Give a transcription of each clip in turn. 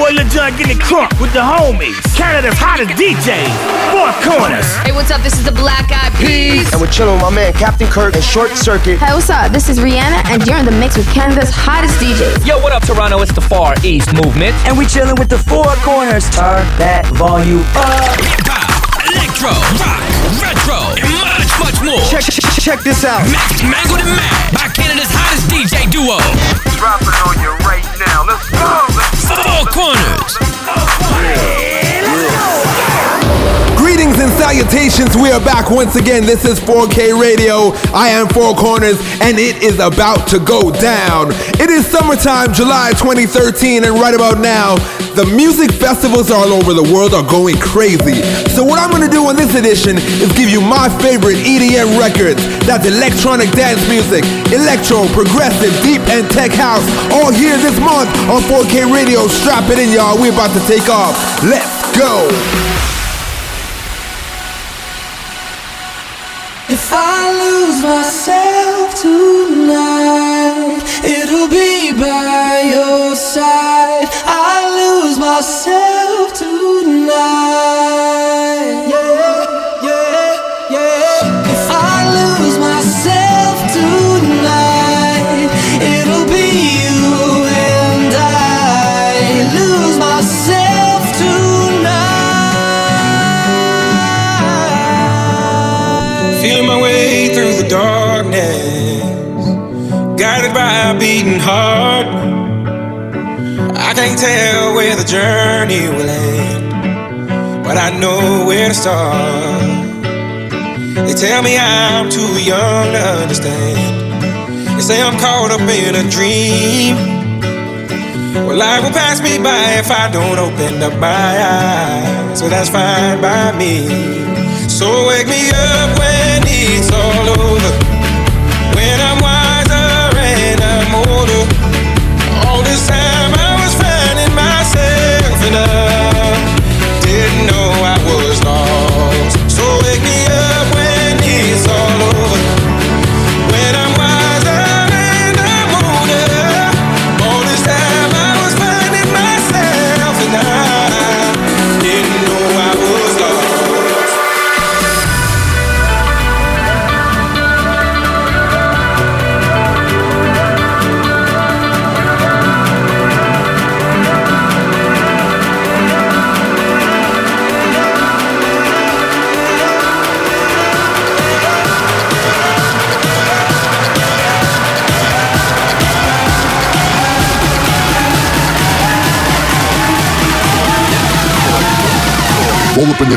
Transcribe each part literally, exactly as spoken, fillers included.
boy Lil Jon getting crunk with the homies. Canada's hottest D J, Four Corners. Hey, what's up? This is the Black Eyed Peas. And we're chilling with my man Captain Kirk and Short Circuit. Hey, what's up? This is Rihanna, and you're in the mix with Canada's hottest D Js. Yo, what up, Toronto? It's the Far East Movement. And we're chilling with the Four Corners. Turn that volume up. Hip-hop, electro, rock, retro, and much, much more. Check, check, check this out. Max, Mango the Mac by Canada's hottest D J duo. Dropping on you right now. Let's go. Let's go. Four Corners. Yeah, let's go. Greetings and salutations. We are back once again. This is four K Radio. I am Four Corners, and it is about to go down. It is summertime, July twenty thirteen, and right about now, the music festivals all over the world are going crazy. So what I'm going to do on this edition is give you my favorite E D M records. That's electronic dance music, electro, progressive, deep and tech house. All here this month on four K Radio. Strap it in, y'all. We're about to take off. Let's go. If I lose myself tonight, it'll be by your side. I lose myself tonight. Yeah, yeah, yeah. If I lose myself tonight, it'll be you and I. Lose myself tonight. Feeling my way through the darkness, guided by a beating heart. I can't tell where the journey will end, but I know where to start. They tell me I'm too young to understand. They say I'm caught up in a dream. Well, life will pass me by if I don't open up my eyes, so that's fine by me. So wake me up when it's all over, when I'm wiser and I'm older. All this time I myself and I didn't know I was lost. So wake me up when it's all over, when I'm wiser and I'm older. All this time I was finding myself and I didn't know I was roll up in the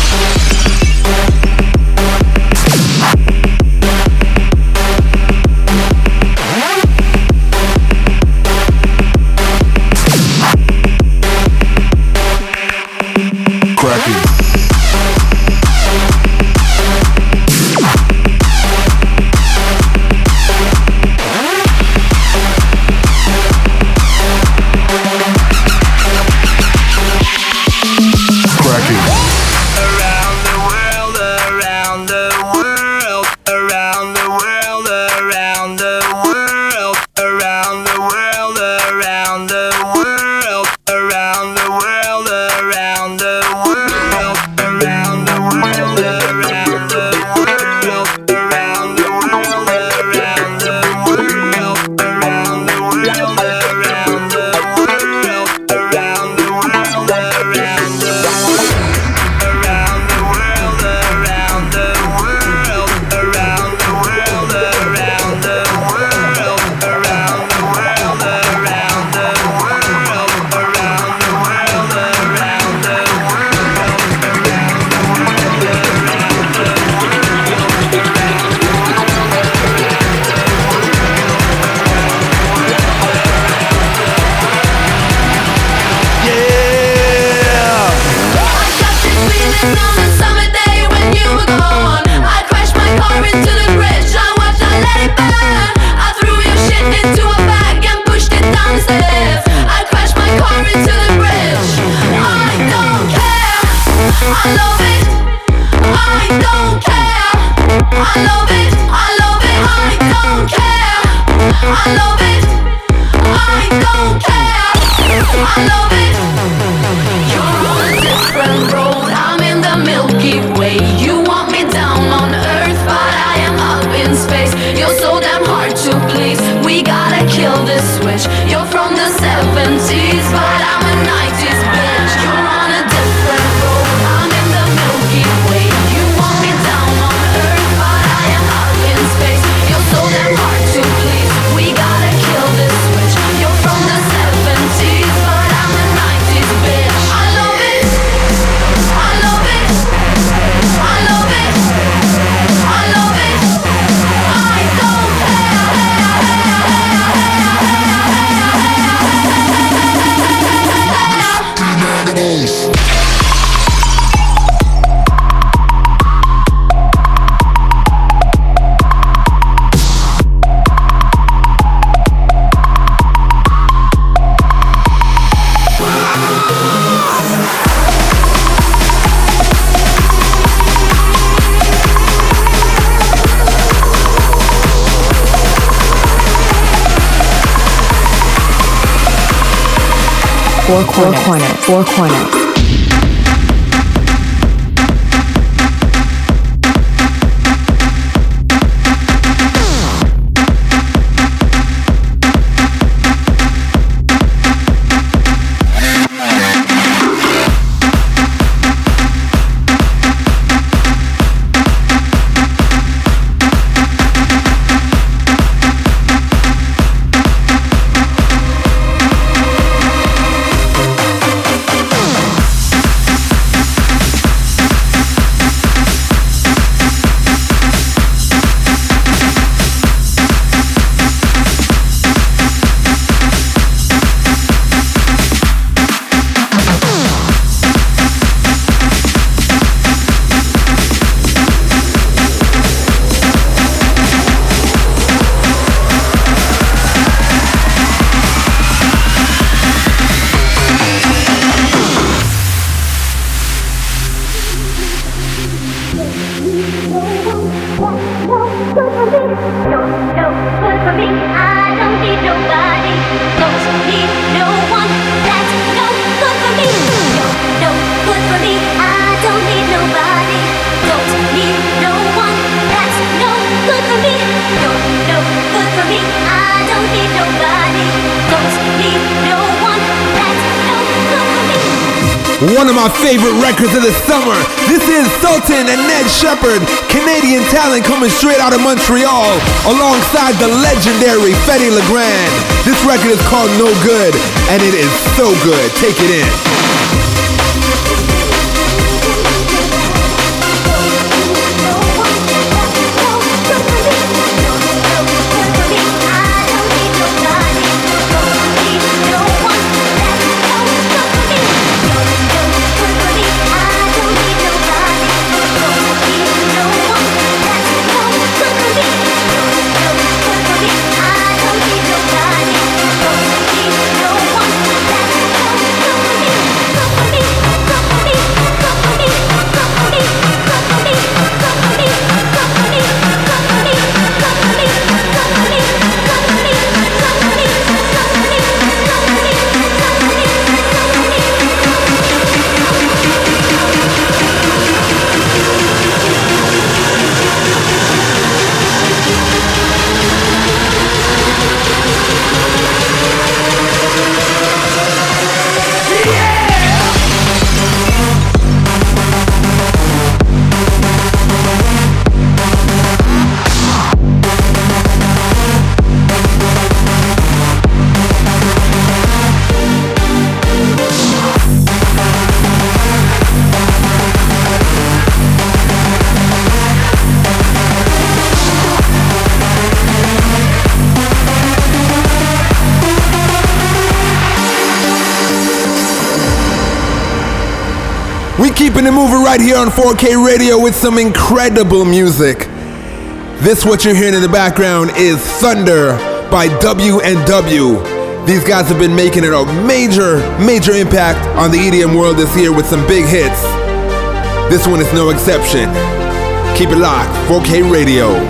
I love it, I don't care, I love it, I don't care, I love it, I don't care. We gotta kill this switch. You're from the seventies, but I'm a nineties bitch. You're on a different road, I'm in the Milky Way. You want me down on earth, but I am up in space. You're so damn hard to please. We gotta kill this switch. You're from the seventies, but I'm a nineties bitch. I love it, I love it, I love it, I love it. I don't care. Four corners, four corners, four corners. Of the summer. This is Sultan and Ned Shepard, Canadian talent coming straight out of Montreal, alongside the legendary Fedde Le Grand. This record is called No Good, and it is so good. Take it in. Keeping it moving right here on four K Radio with some incredible music. This, what you're hearing in the background, is Thunder by W and W. These guys have been making it a major, major impact on the E D M world this year with some big hits. This one is no exception. Keep it locked, four K Radio.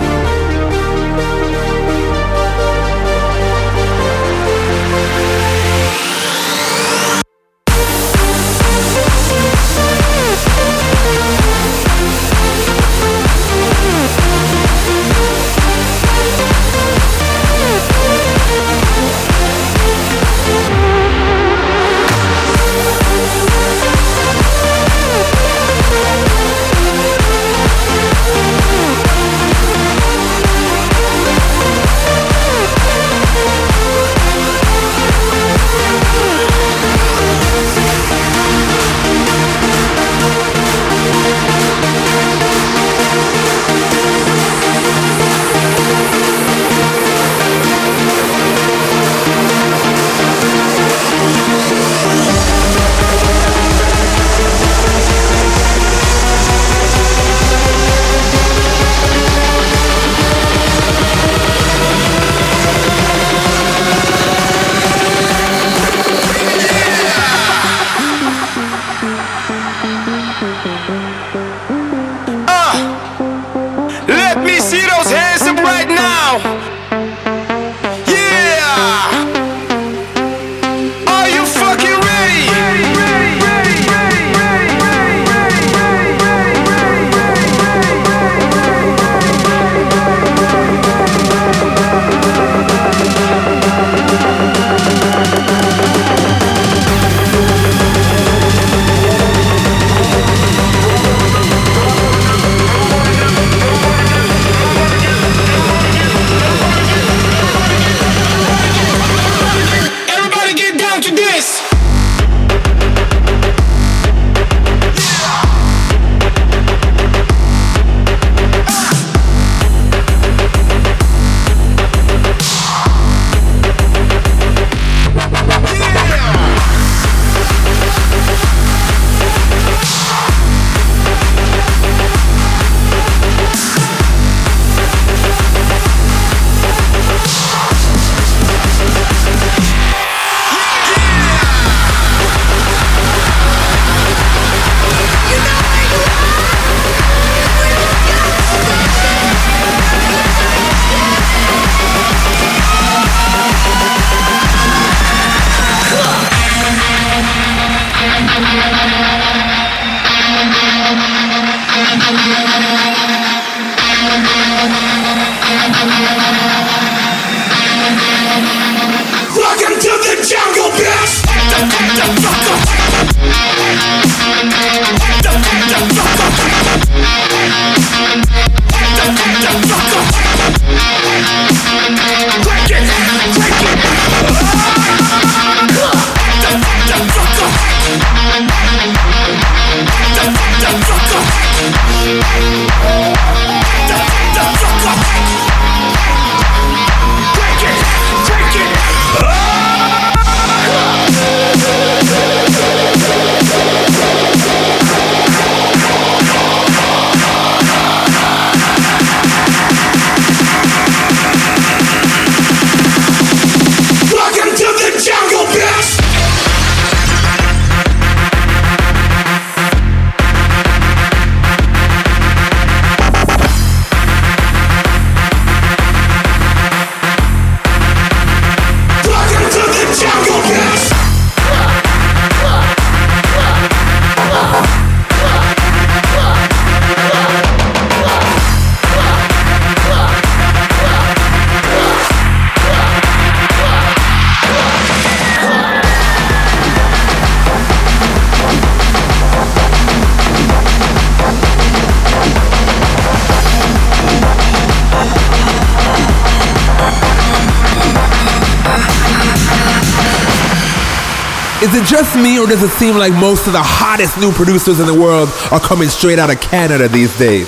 Is it just me, or does it seem like most of the hottest new producers in the world are coming straight out of Canada these days?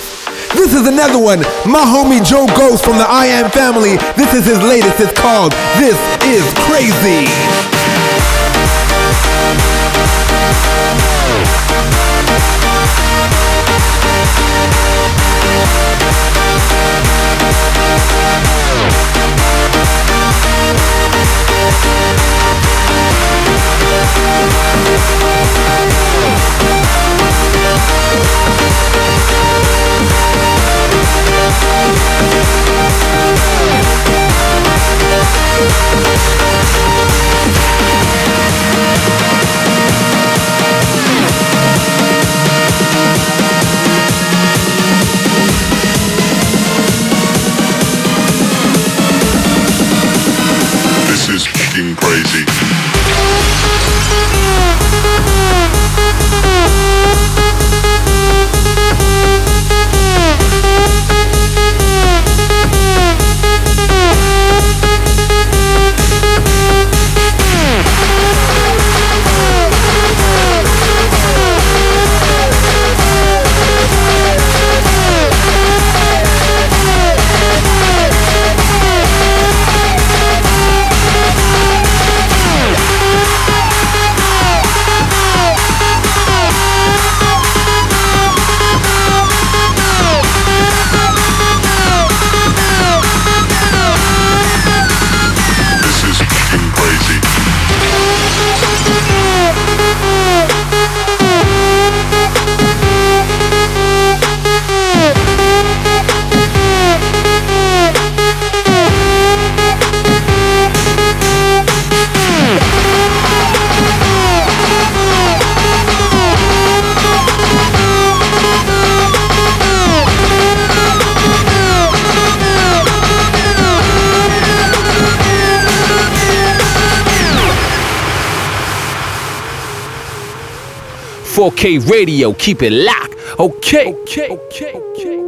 This is another one, my homie Joe Ghost from the I Am Family. This is his latest, it's called This Is Crazy. four K Radio, keep it locked. Okay, okay, okay, okay.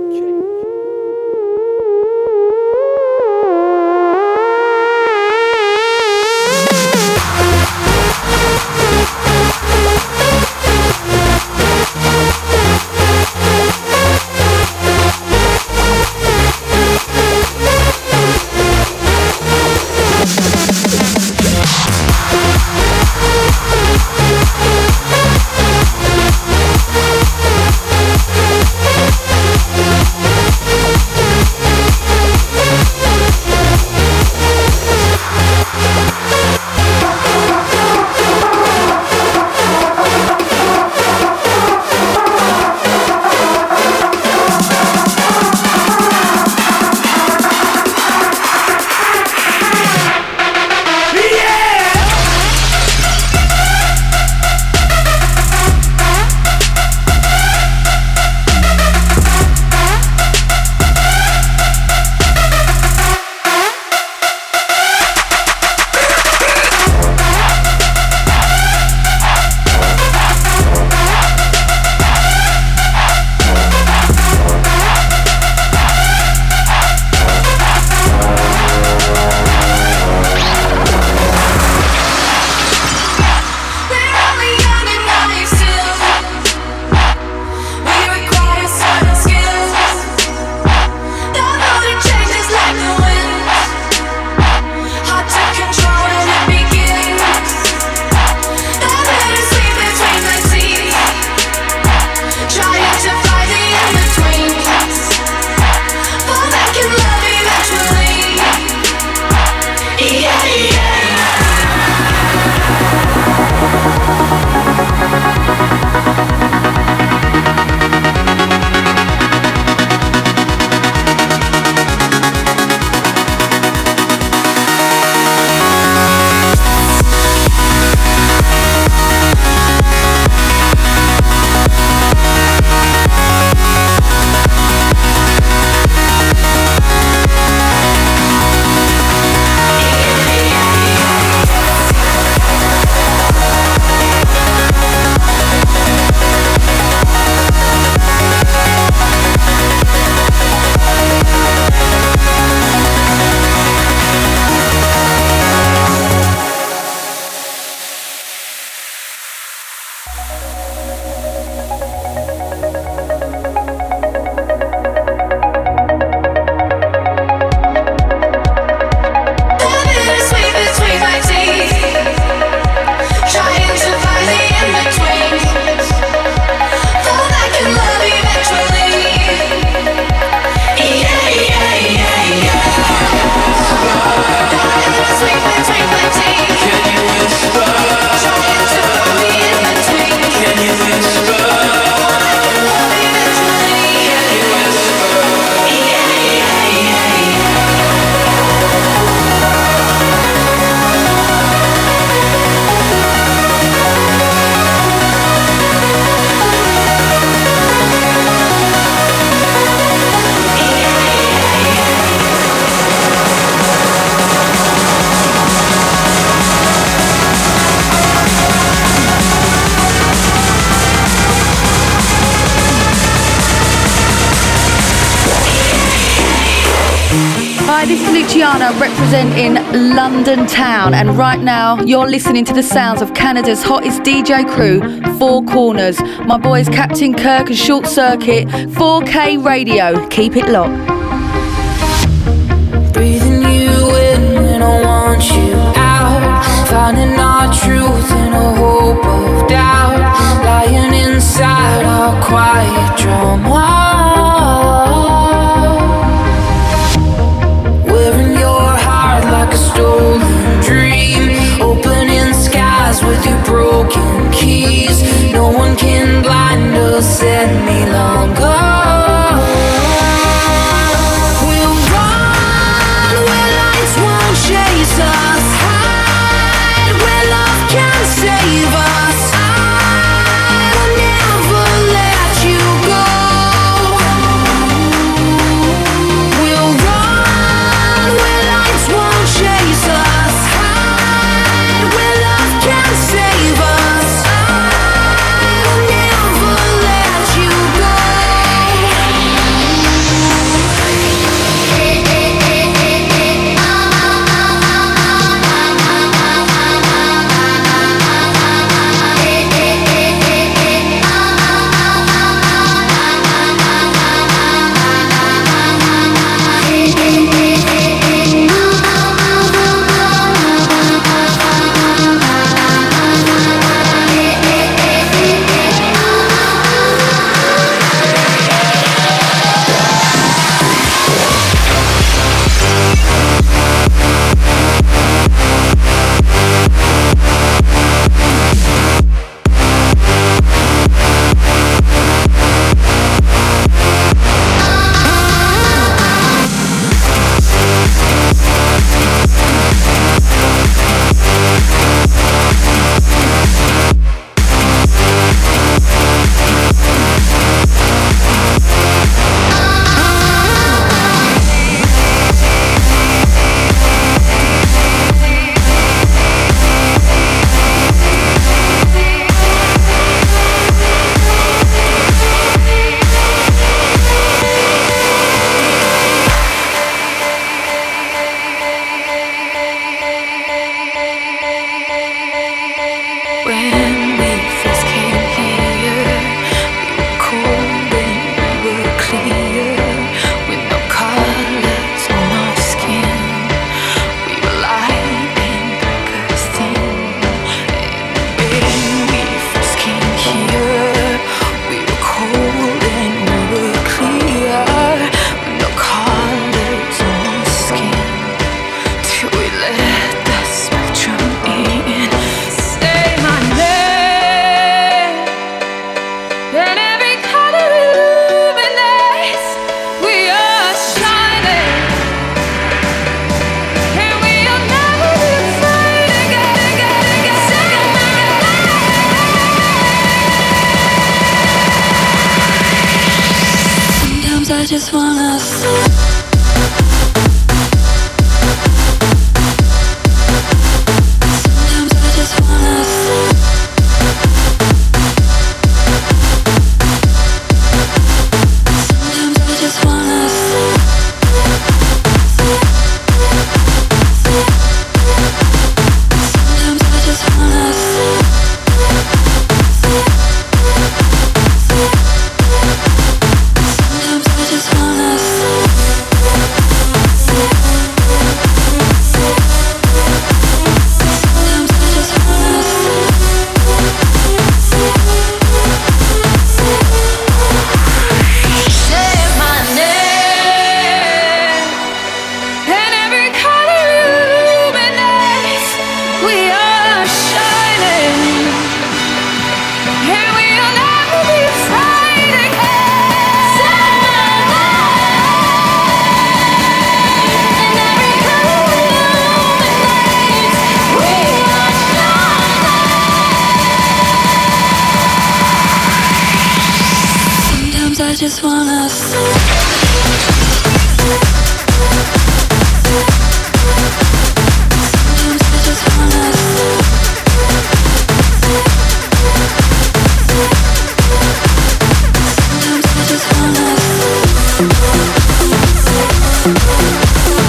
Luciano representing London Town, and right now you're listening to the sounds of Canada's hottest D J crew, four K O R N E R S. My boys Captain Kirk and Short Circuit, four K Radio, keep it locked. Breathing you in when I want you out, finding our truth in a hope of doubt, lying inside our quiet drama. Stolen dream, opening skies with your broken keys. No one can blind us any longer.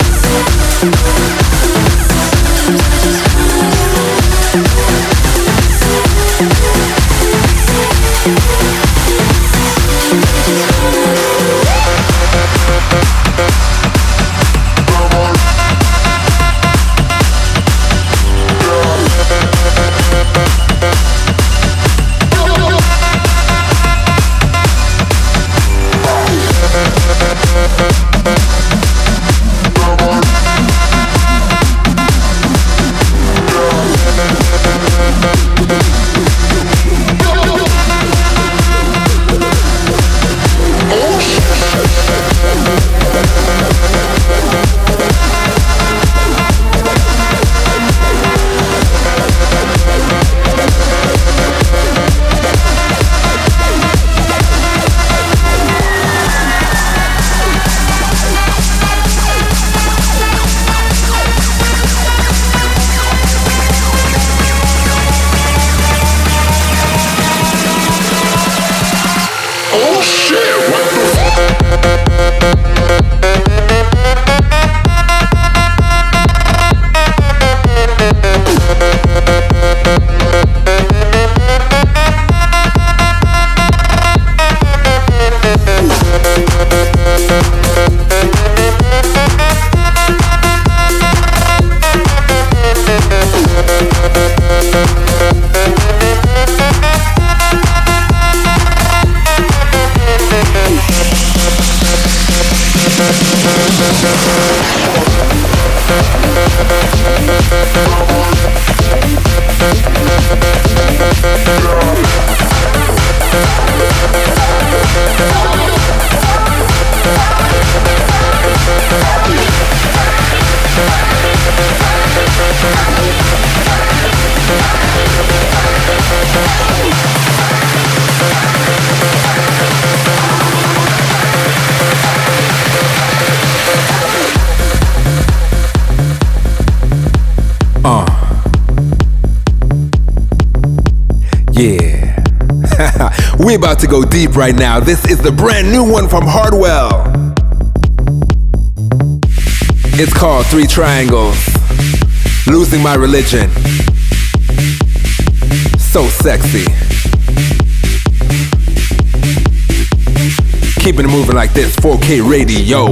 We'll be right back. We're about to go deep right now. This is the brand new one from Hardwell. It's called Three Triangles. Losing My Religion. So sexy. Keeping it moving like this. four K Radio.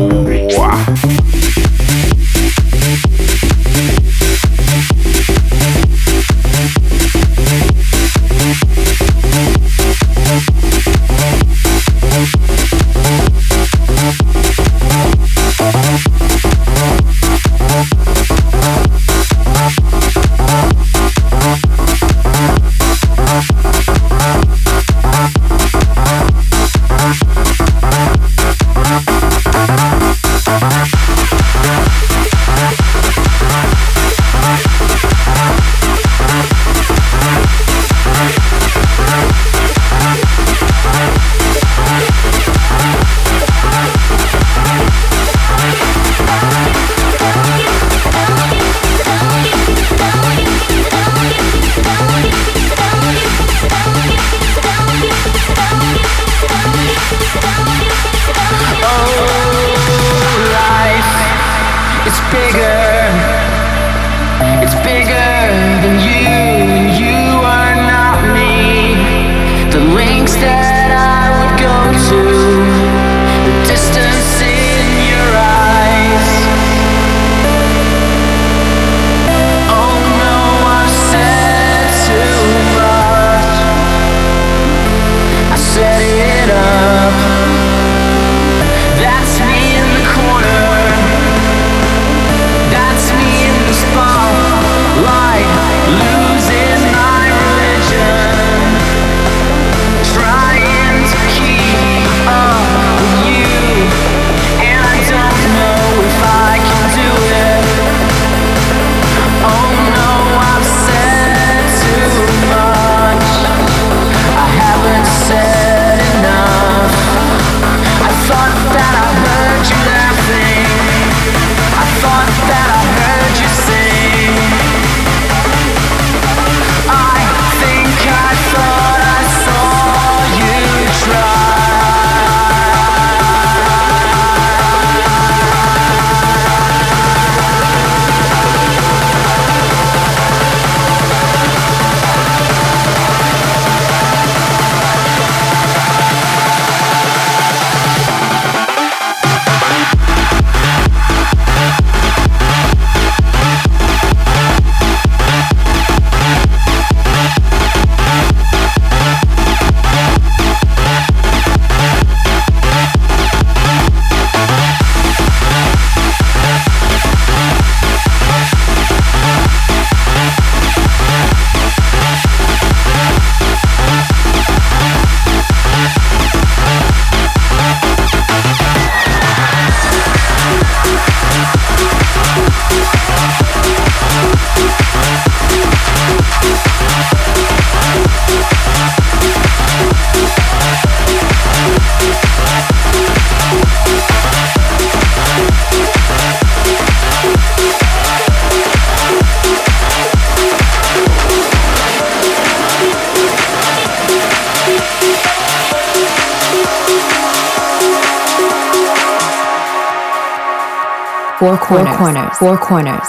Four corners. Four corners.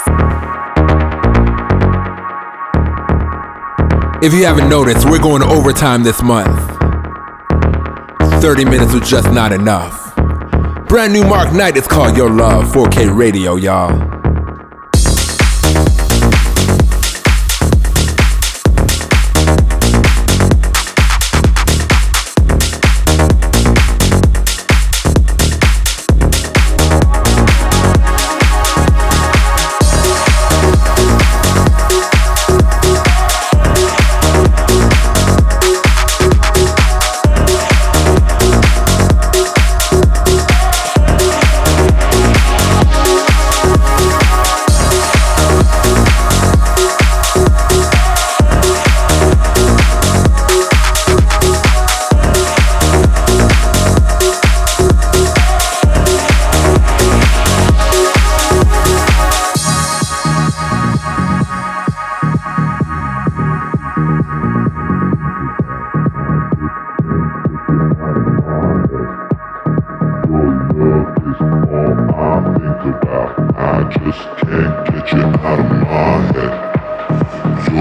If you haven't noticed, we're going to overtime this month. thirty minutes was just not enough. Brand new Mark Knight, it's called Your Love. four K Radio, y'all.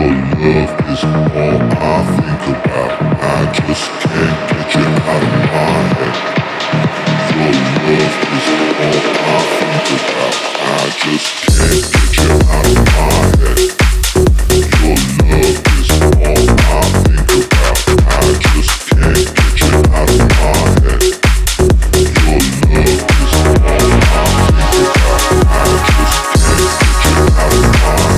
love is all I think about. I just can't get you out of my head. Your love is all I think about. I just can't get you out of my head. Your love is all I think about. I just can't get you out of my head. Your love is all I think about. I just can't get you out of my head.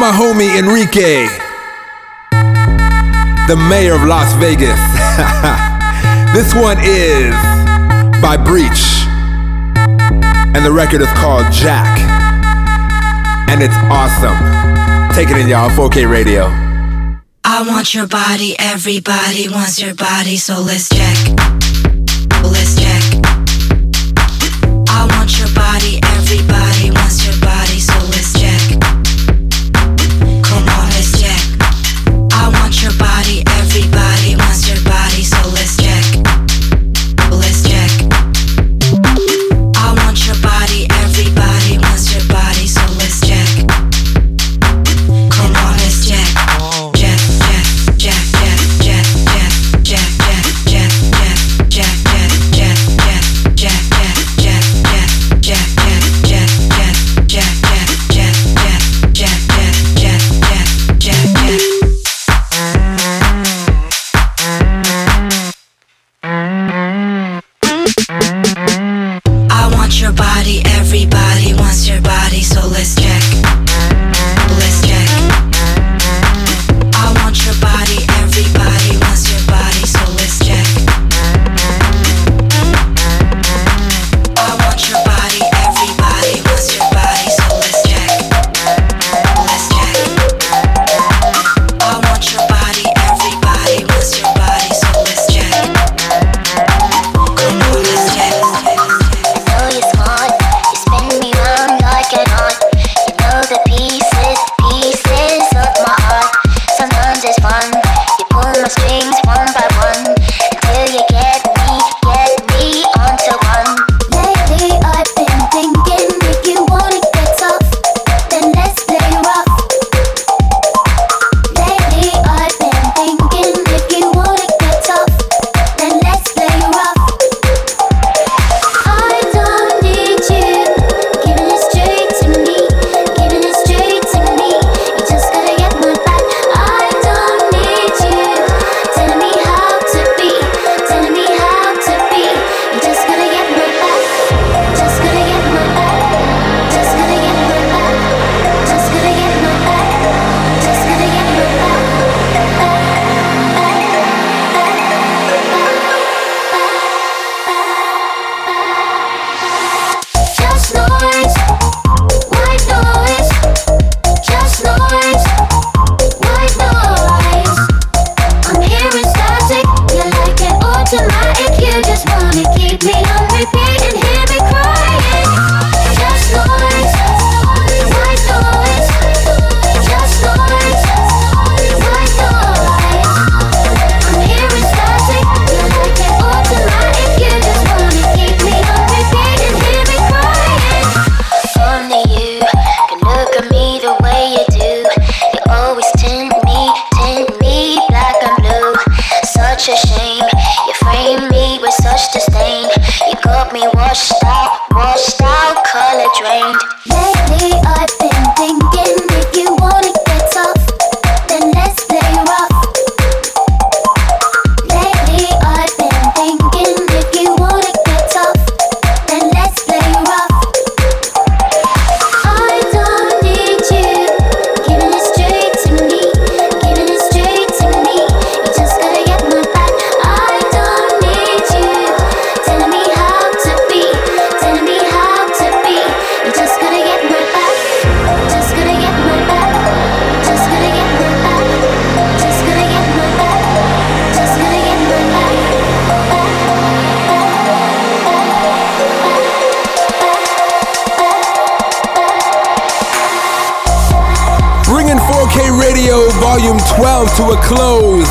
My homie Enrique, the mayor of Las Vegas. This one is by Breach, and the record is called Jack, and it's awesome. Take it in, y'all. four K Radio. I want your body, everybody wants your body, so let's check. Let's check. I want your body, everybody wants your body, so let's check. Your body, everybody wants your body, so let's check. Let's check. I want your body, everybody wants your body, so let's check. Come on, let's check. Jack, jack, jack, jack, jack, jack, jack, jack, jack, jack, jack, jack, jack, jack, jack, jack, jack, jack, jack, jack, jack. washed out, color drained. Lately I've been thinking, if you wanna get tough, then let's play rough. Lately I've been thinking, if you wanna get tough, then let's play rough. I don't need you, giving it straight to me, giving it straight to me. You just gotta get my back. I don't need you telling me how to be, telling me how to be. You just gotta get my back, just gotta get my back, just gotta get my back, just gotta get my back, just gotta get my back, back, Bringing four K Radio Volume twelve to a close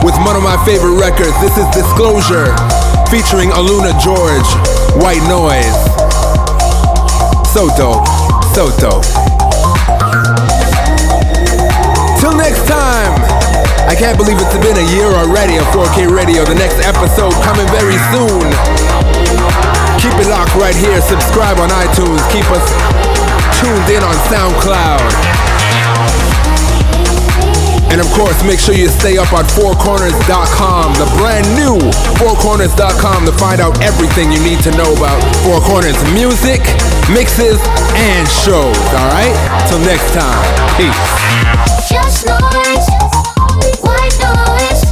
with one of my favorite records. This is Disclosure featuring Aluna George, White Noise. So dope, so dope. Till next time. I can't believe it's been a year already of four K Radio. The next episode coming very soon. Keep it locked right here. Subscribe on iTunes. Keep us tuned in on SoundCloud. And of course, make sure you stay up on four corners dot com, the brand new four corners dot com, to find out everything you need to know about Four Corners music, mixes, and shows, all right? Till next time, peace. Just noise, white noise,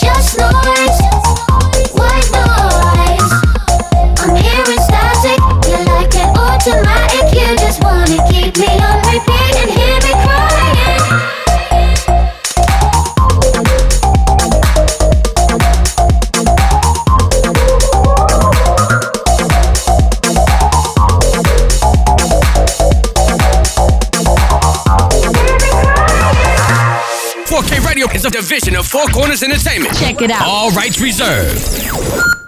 just noise, white noise. I'm hearing static, you like it automatic, you just wanna keep me on repeat and hear me crying. four K Radio is a division of Four Corners Entertainment. Check it out. All rights reserved.